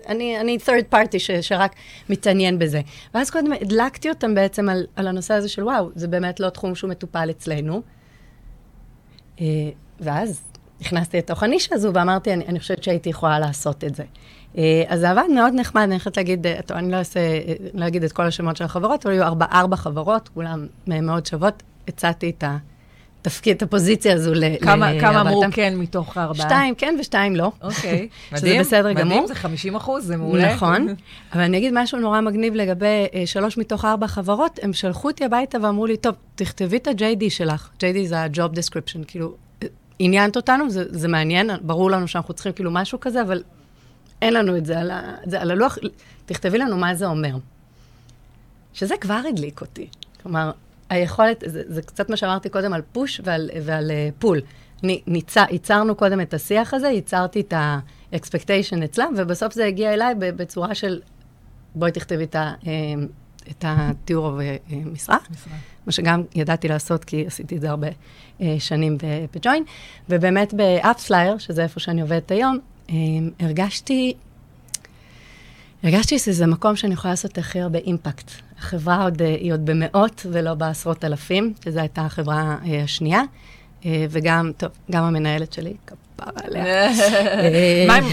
אני third party שרק מתעניין בזה. ואז קודם הדלקתי אותם בעצם על הנושא הזה של וואו, זה באמת לא תחום שהוא מטופל אצלנו. ואז הכנסתי לתוך הנישה הזו ואמרתי, אני חושבת שהייתי יכולה לעשות את זה. אז זה עבד מאוד נחמד, אני חושבת להגיד, אני לא אגיד את כל השמות של החברות, אבל היו 4 חברות, כולם מאוד שוות, הצעתי את ה... תפקיד את הפוזיציה הזו כמה אמרו כן מתוך 4? 2 כן ו2 לא. אוקיי. מדהים. שזה בסדר גמור. מדהים, זה 50%, זה מעולה. נכון. אבל אני אגיד משהו נורא מגניב לגבי 3 מתוך 4 חברות, הם שלחו אותי הביתה ואמרו לי, טוב, תכתבי את ה-JD שלך. JD זה ה-Job Description, כאילו, עניינת אותנו, זה מעניין, ברור לנו שאנחנו צריכים כאילו משהו כזה, אבל אין לנו את זה על הלוח, תכתבי לנו מה זה אומר. שזה כבר הדליק אותי. כלומר, היכולת, זה קצת מה שאמרתי קודם על פוש ועל פול. ייצרנו קודם את השיח הזה, ייצרתי את ה-expectation אצלם, ובסוף זה הגיע אליי בצורה של, בואי תכתבי את התיאור ומשרה, מה שגם ידעתי לעשות, כי עשיתי את זה הרבה שנים בג'וין, ובאמת באפסלייר, שזה איפה שאני עובדת היום, הרגשתי שזה מקום שאני יכולה לעשות הכי הרבה אימפקט. החברה היא עוד במאות ולא בעשרות אלפים, שזו הייתה החברה השנייה, וגם, טוב, גם המנהלת שלי, כפרה עליה.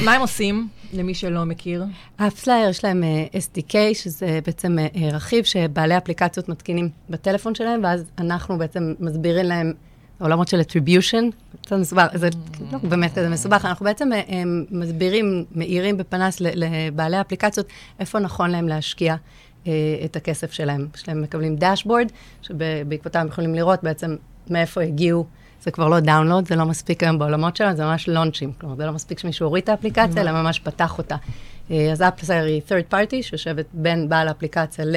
מה הם עושים למי שלא מכיר? Appsflyer יש להם SDK, שזה בעצם רכיב שבעלי אפליקציות מתקינים בטלפון שלהם, ואז אנחנו בעצם מסבירים להם עולמות של attribution, זה מסובך, זה לא באמת כזה מסובך, אנחנו בעצם מסבירים, מאירים בפנס לבעלי האפליקציות, איפה נכון להם להשקיע את הכסף שלהם. כשהם מקבלים דשבורד, שבעקבותם יכולים לראות בעצם מאיפה הגיעו, זה כבר לא דאונלוד, זה לא מספיק היום בעולמות שלנו, זה ממש לונצ'ים, כלומר, זה לא מספיק שמישהו הוריד את האפליקציה, אלא ממש פתח אותה. אז Appsflyer היא third party, שיושבת בין בעל האפליקציה ל...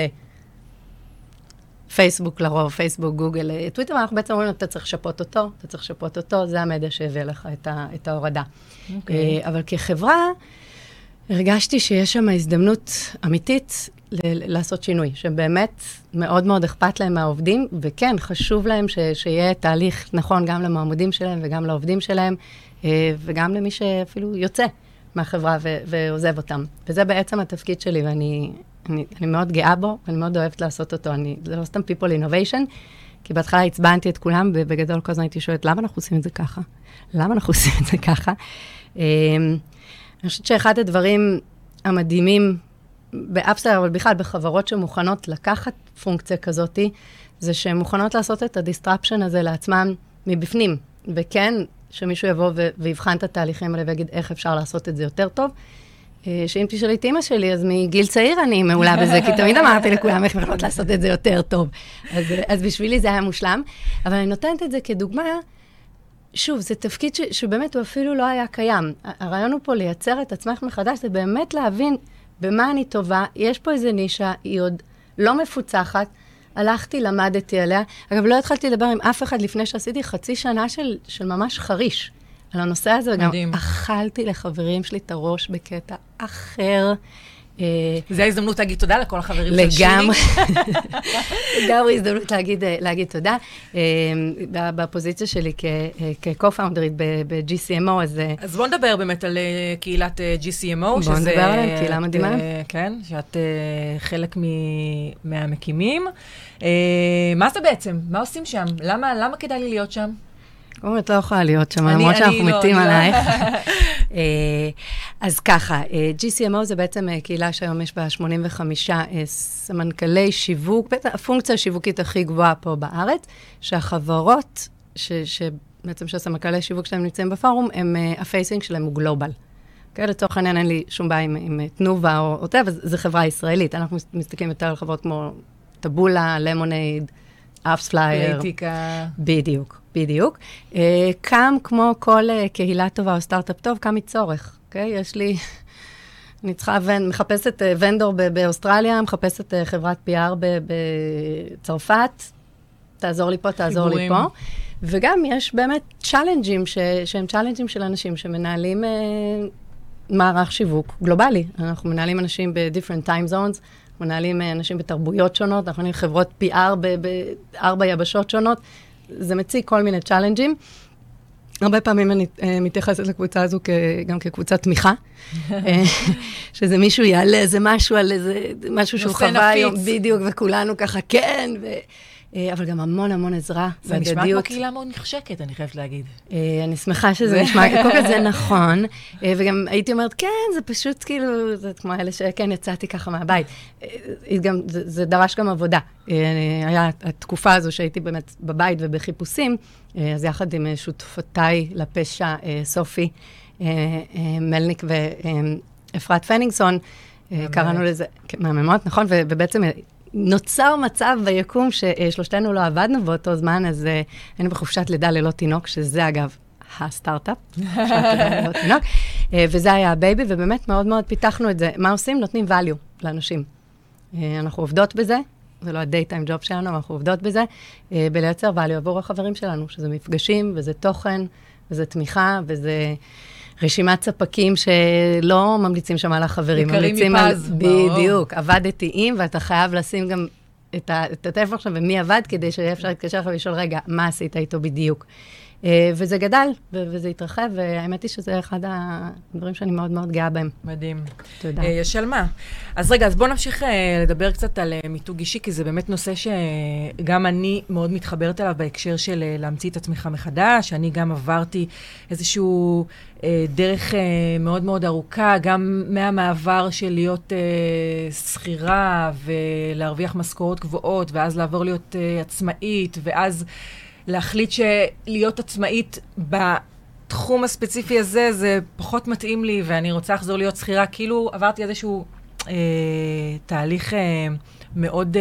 פייסבוק לרוב, פייסבוק, גוגל, טוויטר, אנחנו בעצם אומרים, אתה צריך לשפות אותו, אתה צריך לשפות אותו, זה המדיה שהביא לך את ההורדה. אבל כחברה, הרגשתי שיש שם הזדמנות אמיתית לעשות שינוי, שבאמת מאוד מאוד אכפת להם מהעובדים, וכן, חשוב להם שיהיה תהליך נכון גם למעמודים שלהם וגם לעובדים שלהם, וגם למי שאפילו יוצא מהחברה ועוזב אותם. וזה בעצם התפקיד שלי, ואני אני מאוד גאה בו, אני מאוד אוהבת לעשות אותו, זה לא סתם people innovation, כי בהתחלה הצבנתי את כולם, ובגדול כל הזמן הייתי שואלת, למה אנחנו עושים את זה ככה? למה אנחנו עושים את זה ככה? אני חושבת שאחד הדברים המדהימים באפסלייר, אבל בכלל בחברות שמוכנות לקחת פונקציה כזאת, זה שהן מוכנות לעשות את הדיסטרפשן הזה לעצמם מבפנים, וכן, שמישהו יבוא ויבחן את התהליכים האלה ויגיד איך אפשר לעשות את זה יותר טוב, שאם תשאלי את אמא שלי, אז מגיל צעיר אני מעולה בזה, כי תמיד אמרתי לכולם איך יכולות לעשות את זה יותר טוב. אז בשבילי זה היה מושלם. אבל אני נותנת את זה כדוגמה, שוב, זה תפקיד שבאמת הוא אפילו לא היה קיים. הרעיון הוא פה לייצר את עצמך מחדש, זה באמת להבין במה אני טובה. יש פה איזה נישה, היא עוד לא מפוצחת, הלכתי, למדתי עליה. אגב, לא התחלתי לדבר עם אף אחד לפני שעשיתי חצי שנה של ממש חריש. על הנושא הזה, וגם אכלתי לחברים שלי את הראש בקטע אחר. זה ההזדמנות להגיד תודה לכל החברים של שירי. לגמרי הזדמנות להגיד תודה. בפוזיציה שלי כ-co-founderית ב-GCMO, אז בוא נדבר באמת על קהילת GCMO. בוא נדבר עליהם, קהילה מדהימה. כן, שאת חלק מהמקימים. מה זה בעצם? מה עושים שם? למה כדאי לי להיות שם? קודם את לא יכולה להיות שם, למרות שאנחנו מתים עלייך. אז ככה, GCMO זה בעצם קהילה שהיום יש בה 85 סמנכלי שיווק, הפונקציה השיווקית הכי גבוהה פה בארץ, שהחברות, שבעצם שהסמנכלי שיווק שלהם נמצאים בפורום, הם, הפייסינג שלהם הוא גלובל. לצורך העניין אין לי שום בעיה עם תנובה או אותה, אבל זו חברה ישראלית. אנחנו מסתכלים יותר על חברות כמו טבולה, למונייד, אפספלייר. פוליטיקה. בדיוק. בדיוק. קם כמו כל קהילה טובה או סטארט-אפ טוב, קם מצורך, אוקיי? יש לי, אני צריכה, מחפשת ונדור באוסטרליה, מחפשת חברת PR בצרפת, תעזור לי פה, תעזור לי פה. וגם יש באמת צ'אלנג'ים, שהם צ'אלנג'ים של אנשים שמנהלים מערך שיווק גלובלי. אנחנו מנהלים אנשים ב-different time zones, מנהלים אנשים בתרבויות שונות, אנחנו מנהלים חברות PR ב4 יבשות שונות, זה מציג כל מיני צ'אלנג'ים. הרבה פעמים אני מתייחסת לקבוצה הזו גם כקבוצת תמיכה, שזה מישהו יעלה איזה משהו על איזה משהו שהוא חווה היום בדיוק, וכולנו ככה כן, אבל גם המון המון עזרה. זה נשמע כמו קהילה מאוד נחשקת, אני חייבת להגיד. אני שמחה שזה נשמע, כל כך זה נכון, וגם הייתי אומרת, כן, זה פשוט כאילו, זה כמו אלה שכן, יצאתי ככה מהבית. זה דרש גם עבודה. היה התקופה הזו שהייתי באמת בבית ובחיפושים, אז יחד עם שותפותיי לפשע, סופי מלניק ואפרת פינקלסון, קראנו לזה מהממות, נכון? ובעצם נוצר מצב ביקום ששלושתנו לא עבדנו באותו זמן, אז היינו בחופשת לידה ללא תינוק, שזה אגב הסטארט-אפ, ללא תינוק, וזה היה הבייבי, ובאמת מאוד מאוד פיתחנו את זה. מה עושים? נותנים value לאנשים. אנחנו עובדות בזה, זה לא הדייטיים ג'וב שלנו, אנחנו עובדות בזה, בלייצר value עבור החברים שלנו, שזה מפגשים, וזה תוכן, וזה תמיכה, וזה רשימת ספקים שלא ממליצים שם על החברים, ממליצים על בדיוק, עבדתי עם, ואתה חייב לשים גם את הטלפון עכשיו, ומי עבד, כדי שיהיה אפשר להתקשר לך ולשאול, רגע, מה עשית איתו בדיוק? וזה גדל, וזה התרחב, והאמת היא שזה אחד הדברים שאני מאוד מאוד גאה בהם. מדהים. תודה. יש על מה. אז רגע, אז בואו נמשיך לדבר קצת על מיתוג אישי, כי זה באמת נושא שגם אני מאוד מתחברת עליו בהקשר של להמציא את עצמך מחדש. אני גם עברתי איזשהו דרך מאוד מאוד ארוכה, גם מהמעבר של להיות שכירה ולהרוויח משכורות גבוהות, ואז לעבור להיות עצמאית, ואז להחליט שלהיות עצמאית בתחום הספציפי הזה, זה פחות מתאים לי, ואני רוצה לחזור להיות שכירה. כאילו עברתי איזשהו תהליך מאוד,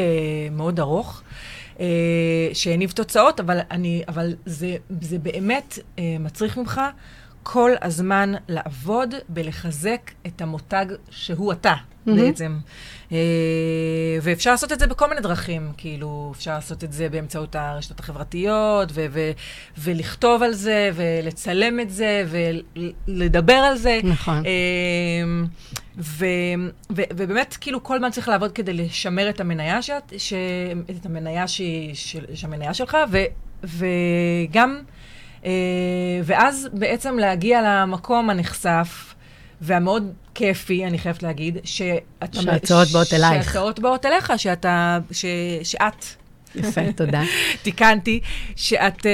מאוד ארוך, שהניב תוצאות, אבל זה באמת מצריך ממך כל הזמן לעבוד בלחזק את המותג שהוא אתה, בעצם. ואפשר לעשות את זה בכל מיני דרכים, כאילו אפשר לעשות את זה באמצעות הרשתות החברתיות, ולכתוב על זה, ולצלם את זה, ולדבר על זה. נכון. ובאמת, כאילו, כל מה צריך לעבוד כדי לשמר את המניה שלך, וגם ואז בעצם להגיע למקום הנחשף, והמאוד כיפי, אני חייבת להגיד, שהצעות באות אלייך. שהצעות באות אליך, שאת... יפה, תודה. תיקנתי, שאת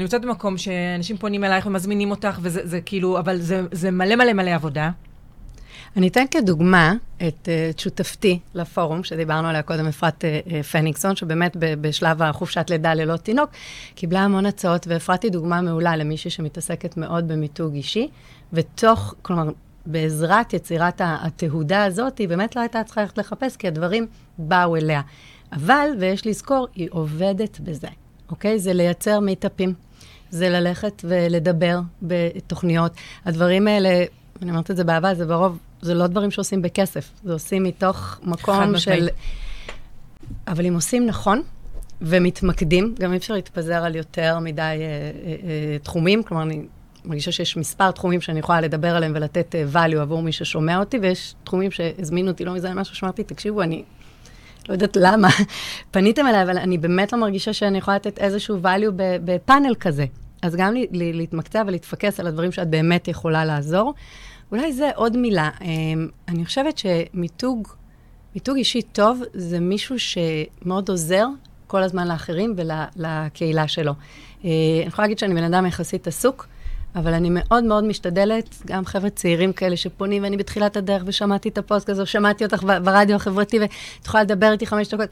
נמצאת במקום שאנשים פונים אלייך ומזמינים אותך, וזה כאילו, אבל זה מלא מלא מלא עבודה. אני אתן כדוגמה את שותפתי לפורום, שדיברנו עליה קודם, אפרת פניקסון, שבאמת בשלב החופשת לידה ללא תינוק, קיבלה המון הצעות, ואפרת היא דוגמה מעולה למישהי שמתעסקת מאוד במיתוג אישי, ותוך, כלומר, בעזרת יצירת התהודה הזאת, היא באמת לא הייתה צריכה ללכת לחפש, כי הדברים באו אליה. אבל, ויש לזכור, היא עובדת בזה, אוקיי? זה לייצר מיטאפים, זה ללכת ולדבר בתוכניות. הדברים האלה, אני אומרת את זה באהבה, זה ברוב, זה לא דברים שעושים בכסף, זה עושים מתוך מקום של... אבל אם עושים נכון ומתמקדים, גם אי אפשר להתפזר על יותר מדי תחומים, כלומר, אני מרגישה שיש מספר תחומים שאני יכולה לדבר עליהם ולתת value עבור מי ששומע אותי, ויש תחומים שהזמינו אותי, לא מזה משהו שאמרתי, תקשיבו, אני... לא יודעת למה, פניתם אליי, אבל אני באמת לא מרגישה שאני יכולה לתת איזשהו value בפאנל כזה. אז גם להתמקצע ולהתפקס על הדברים שאת באמת יכולה לעזור. אולי זה עוד מילה. אני חושבת שמיתוג אישי טוב זה מישהו שמאוד עוזר כל הזמן לאחרים ולקהילה שלו. אני יכולה להגיד שאני בן אדם יחסית עסוק, אבל אני מאוד מאוד משתדלת, גם חבר'ה צעירים כאלה שפונים, ואני בתחילת הדרך, ושמעתי את הפוסט כזה, שמעתי אותך ברדיו החברתי, ואת יכולה לדבר איתי 5 דקות.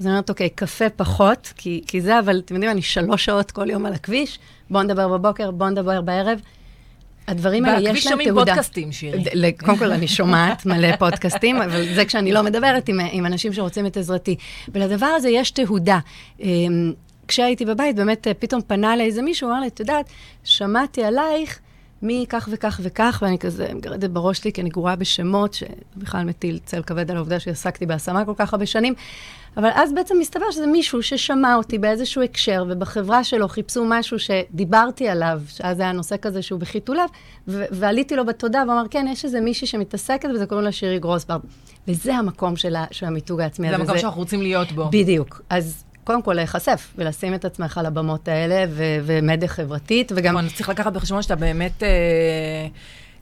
אז אני אומרת, אוקיי, קפה פחות, כי זה, אבל אתם יודעים, אני 3 שעות כל יום על הכביש, בואו נדבר בבוקר, בואו נדבר בערב. הדברים האלה יש להם תהודה. שומעים פודקאסטים, שירי. קודם כל, אני שומעת מלא פודקאסטים, אבל זה כשאני לא מדברת עם אנשים שרוצים את עזרתי. ולדבר הזה יש תהודה. כשהייתי בבית, באמת פתאום פנה עלי איזה מישהו, אמר לי, את יודעת, שמעתי עלייך מכך וכך וכך, ואני כזה מגרדת בראש לי, כי אני גרועה בשמות, שבכלל מטיל צל כבד על העובדה שעסקתי בהשמה כל כך הרבה שנים, אבל אז בעצם מסתבר שזה מישהו ששמע אותי באיזשהו הקשר, ובחברה שלו חיפשו משהו שדיברתי עליו, שאז היה נושא כזה שהוא בחיתוליו, ועליתי לו בתודה, ואמר, כן, יש איזה מישהי שמתעסקת, וזה קוראים לה שירי גרוסברג. וזה המקום של המיתוג העצמי. זה המקום שאנחנו רוצים להיות בו. בדיוק. אז קודם כל להיחשף, ולשים את עצמך על הבמות האלה, ומדיה חברתית, וגם... בוא, אני צריך לקחת בחשבון שאתה באמת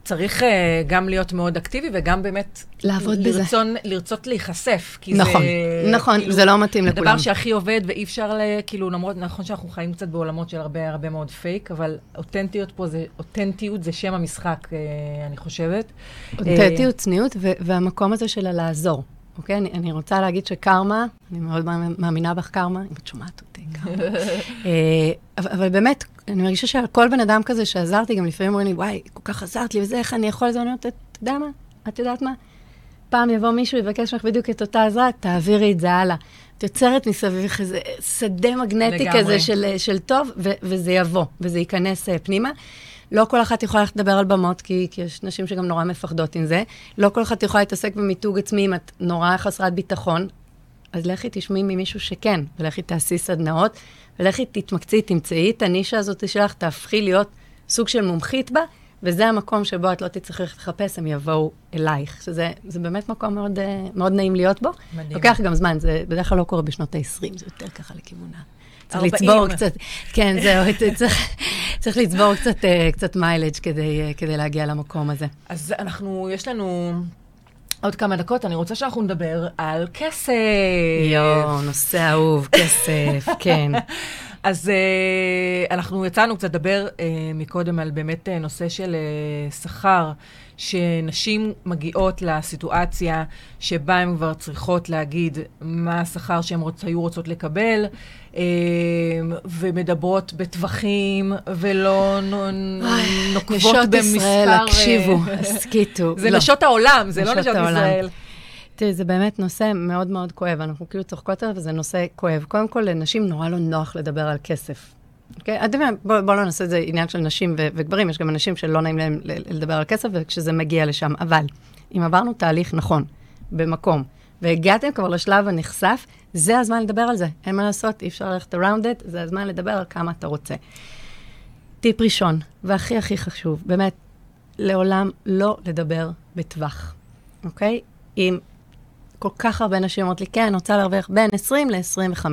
צריך גם להיות מאוד אקטיבי, וגם באמת... לעבוד בזה. לרצות להיחשף, כי נכון, זה... נכון, כאילו, זה לא מתאים לכולם. הדבר שהכי עובד, ואי אפשר, כאילו, למרות, נכון שאנחנו חיים קצת בעולמות של הרבה, הרבה מאוד פייק, אבל אותנטיות פה זה, אותנטיות זה שם המשחק, אני חושבת. אותנטיות, צניעות, והמקום הזה שלה לעזור. אוקיי, אני רוצה להגיד שקרמה, אני מאוד מאמינה בך קרמה, אם את שומעת אותי, קרמה. אבל באמת, אני מרגישה שכל בן אדם כזה שעזרתי, גם לפעמים אומרים לי, וואי, כל כך עזרת לי, וזה איך אני יכול לזה, אני אומרת, אתה יודע מה? את יודעת מה? פעם יבוא מישהו, יבקש לך בדיוק את אותה עזרה, תעבירי את זה הלאה. את יוצרת מסביב כזה שדה מגנטי כזה של טוב, וזה יבוא, וזה ייכנס פנימה. לא כל אחת יכולה לדבר על במות, כי יש נשים שגם נורא מפחדות עם זה. לא כל אחת יכולה להתעסק במיתוג עצמי, אם את נורא חסרת ביטחון. אז לכי תשמעי ממישהו שכן, ולכי תעשי סדנאות, ולכי תתמקצי, תמצאי את הנישה הזאת שלך, תהפכי להיות סוג של מומחית בה, וזה המקום שבו את לא תצטרכי לחפש, הם יבואו אלייך. שזה באמת מקום מאוד, מאוד נעים להיות בו. מדהים. לוקח גם זמן, זה בדרך כלל לא קורה בשנות ה-20, זה יותר ככה לכיוונה. צריך לצבור קצת, כן, זהו, צריך לצבור קצת מיילג' כדי להגיע למקום הזה. אז אנחנו, יש לנו עוד כמה דקות, אני רוצה שאנחנו נדבר על כסף. יו, נושא אהוב, כסף, כן. אז אנחנו יצאנו קצת לדבר מקודם על באמת נושא של שכר, שנשים מגיעות לסיטואציה שבה הן כבר צריכות להגיד מה השכר שהן היו רוצות לקבל, ומדברות בטווחים, ולא נוקבות במספר... נשות ישראל, הקשיבו, הסכיתו. זה נשות העולם, זה לא נשות ישראל. תראי, זה באמת נושא מאוד מאוד כואב. אנחנו כאילו צוחקות עליו, וזה נושא כואב. קודם כל, לנשים נורא לא נוח לדבר על כסף. אוקיי? בואו לא נעשה את זה עניין של נשים וגברים. יש גם אנשים שלא נעים להם לדבר על כסף, וכשזה מגיע לשם. אבל, אם עברנו תהליך נכון, במקום, והגעתם כבר לשלב הנחשף, זה הזמן לדבר על זה. אין מה לעשות, אי אפשר ללכת around it, זה הזמן לדבר על כמה אתה רוצה. טיפ ראשון, והכי הכי חשוב, באמת, לעולם לא לדבר בטווח. אוקיי? אם כל כך הרבה נשים אומרות לי, כן, רוצה להרוויח בין 20 ל-25.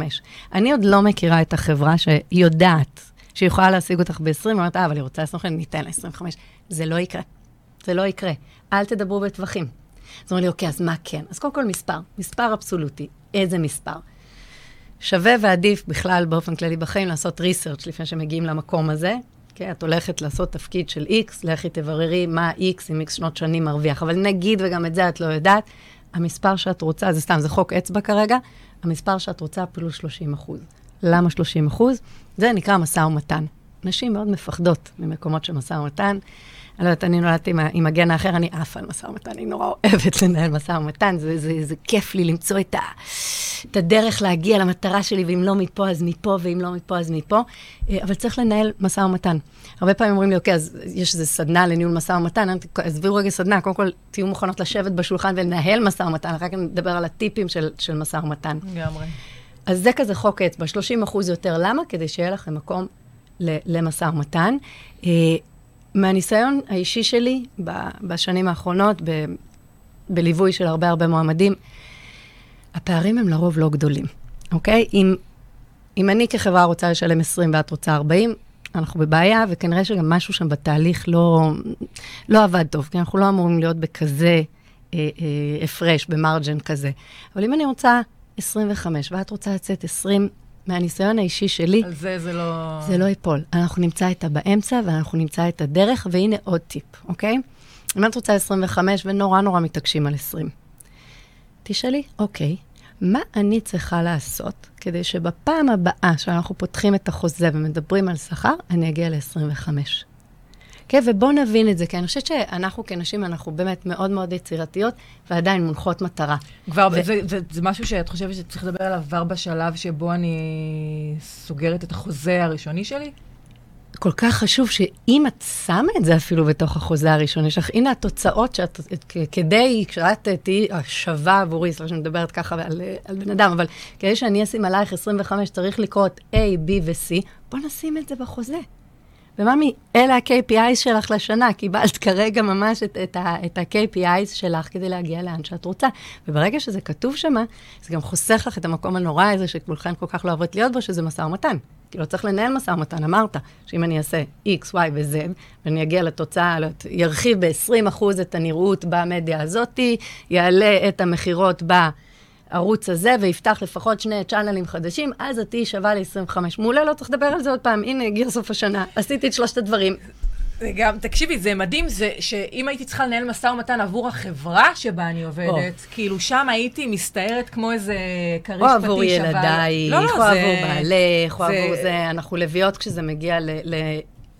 אני עוד לא מכירה את החברה שיודעת, שיכולה להשיג אותך ב-20, ואומרת, אבל היא רוצה לסנוכן, ניתן ל-25. זה לא יקרה. זה לא יקרה. אל תדברו בטווחים. אז אומר לי, אוקיי, אז מה כן? אז קודם כל מספר. מספר אבסולוטי. איזה מספר? שווה ועדיף בכלל באופן כללי בחיים לעשות ריסרצ' לפני שמגיעים למקום הזה. כן, את הולכת לעשות תפקיד של איקס, לכי תבררי מה איקס עם איקס שנות שנים מרוויח. אבל נגיד, וגם את זה את לא יודעת, המספר שאת רוצה, זה סתם, זה חוק אצבע כרגע, המספר שאת רוצה פלוס 30%. למה 30%? זה נקרא משא ומתן. נשים מאוד מפחדות ממקומות של משא ומתן. אני לא יודעת, אני נולדתי עם הגן האחר, אני אף על משא ומתן, אני נורא אוהבת לנהל משא ומתן, זה כיף לי למצוא את הדרך להגיע למטרה שלי, ואם לא מפה אז מפה, ואם לא מפה אז מפה, אבל צריך לנהל משא ומתן. הרבה פעמים אומרים לי, אוקיי, אז יש איזו סדנה לניהול משא ומתן, אז תביאו רגע סדנה, קודם כל תהיו מוכנות לשבת בשולחן ולנהל משא ומתן, אחר כך נדבר על הטיפים של משא ומתן. גמרי. אז זה כזה חוק אצבע, 30% יותר, למה? כדי שיהיה לכם מקום למשא ומתן. מהניסיון האישי שלי בשנים האחרונות, בליווי של הרבה מועמדים, הפערים הם לרוב לא גדולים, אוקיי? אם אני כחברה רוצה לשלם 20 ואת רוצה 40, אנחנו בבעיה, וכנראה שגם משהו שם בתהליך לא עבד טוב, כי אנחנו לא אמורים להיות בכזה הפרש, במרג'ן כזה. אבל אם אני רוצה 25 ואת רוצה לצאת 20, מהניסיון האישי שלי, זה לא ייפול. אנחנו נמצא את באמצע, ואנחנו נמצא את הדרך, והנה עוד טיפ, אוקיי? אם את רוצה 25, ונורא מתעקשים על 20. תשאלי, אוקיי, מה אני צריכה לעשות, כדי שבפעם הבאה, שאנחנו פותחים את החוזה, ומדברים על שכר, אני אגיע ל-25. אוקיי, ובוא נבין את זה, כי אני חושבת שאנחנו כנשים, אנחנו באמת מאוד יצירתיות, ועדיין מונחות מטרה. כבר, זה משהו שאת חושבת שצריך לדבר עליו כבר בשלב שבו אני סוגרת את החוזה הראשוני שלי? כל כך חשוב שאם את שמה את זה אפילו בתוך החוזה הראשוני שלך, הנה התוצאות שאת, כדי כשאת תהיי שווה עבורי, סלב שאני מדברת ככה על בן אדם, אבל כדי שאני אשים עלייך 25, צריך לקרות A, B ו-C, בוא נשים את זה בחוזה. וממי, אלה ה-KPIs שלך לשנה, קיבלת כרגע ממש את ה-KPIs שלך כדי להגיע לאן שאת רוצה. וברגע שזה כתוב שמה, זה גם חוסך לך את המקום הנורא הזה, שכולכן כל כך לא עברת להיות בו, שזה משא ומתן. כי לא צריך לנהל משא ומתן, אמרת, שאם אני אעשה X, Y ו-Z, ואני אגיע לתוצאה, ירחיב ב-20% את הנראות במדיה הזאת, יעלה את המחירות בערוץ הזה, ויפתח לפחות 2 צ'אנלים חדשים, אז אותי שווה ל-25. מעולה, לא צריך לדבר על זה עוד פעם, הנה, הגיע סוף השנה, עשיתי את 3 הדברים. גם, תקשיבי, זה מדהים, זה שאם הייתי צריכה לנהל משא ומתן עבור החברה שבה אני עובדת, כאילו שם הייתי מסתערת כמו איזה קריש פטיש. או עבור ילדיי, או עבור בעלך, או עבור זה, אנחנו לביאות כשזה מגיע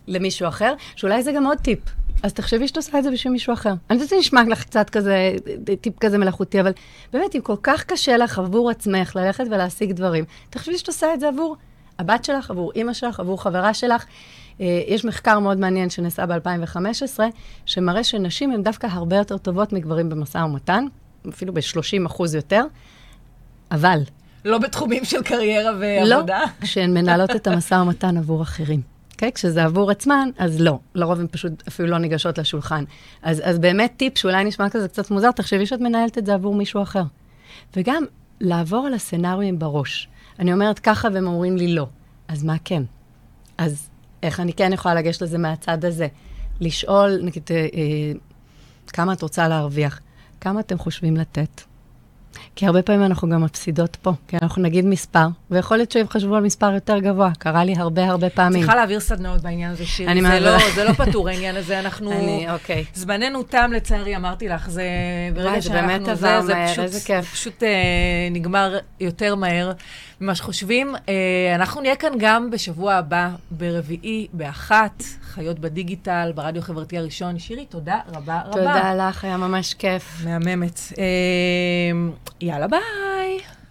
למישהו אחר, שאולי זה גם עוד טיפ. אז תחשבי שאת עושה את זה בשביל מישהו אחר. אני חושבת שנשמע לך קצת כזה, טיפ כזה מלאכותי, אבל באמת, אם כל כך קשה לך עבור עצמך ללכת ולהשיג דברים, תחשבי שאת עושה את זה עבור הבת שלך, עבור אמא שלך, עבור חברה שלך. יש מחקר מאוד מעניין שנעשה ב-2015, שמראה שנשים הן דווקא הרבה יותר טובות מגברים במשא ומתן, אפילו ב-30% יותר, אבל... לא בתחומים של קריירה ועבודה. לא, שהן מנהלות את המשא ומתן עבור אחרים. Okay? כשזה עבור עצמן, אז לא. לרוב הן פשוט אפילו לא ניגשות לשולחן. אז באמת טיפ שאולי נשמע כזה קצת מוזר, תחשבי שאת מנהלת את זה עבור מישהו אחר. וגם לעבור על הסנאריום בראש. אני אומרת ככה והם אומרים לי לא. אז מה כן? אז... איך אני כן יכולה לגשת לזה מהצד הזה? לשאול, נגיד, כמה את רוצה להרוויח? כמה אתם חושבים לתת? כי הרבה פעמים אנחנו גם מפסידות פה, כי אנחנו נגיד מספר, ויכול להיות שהם חשבו על מספר יותר גבוה, קרה לי הרבה פעמים. צריכה להעביר סדנאות בעניין הזה, שירי, זה לא פתור העניין הזה, אנחנו, זמננו תם לצערי, אמרתי לך, זה ברגע שאנחנו עובר, זה פשוט נגמר יותר מהר, ממה שחושבים, אנחנו נהיה כאן גם בשבוע הבא, ברביעי, ב13:00, חיות בדיגיטל, ברדיו חברתי הראשון, שירי, תודה רבה. תודה לך, היה ממש כיף. מהממת. יאללה ביי.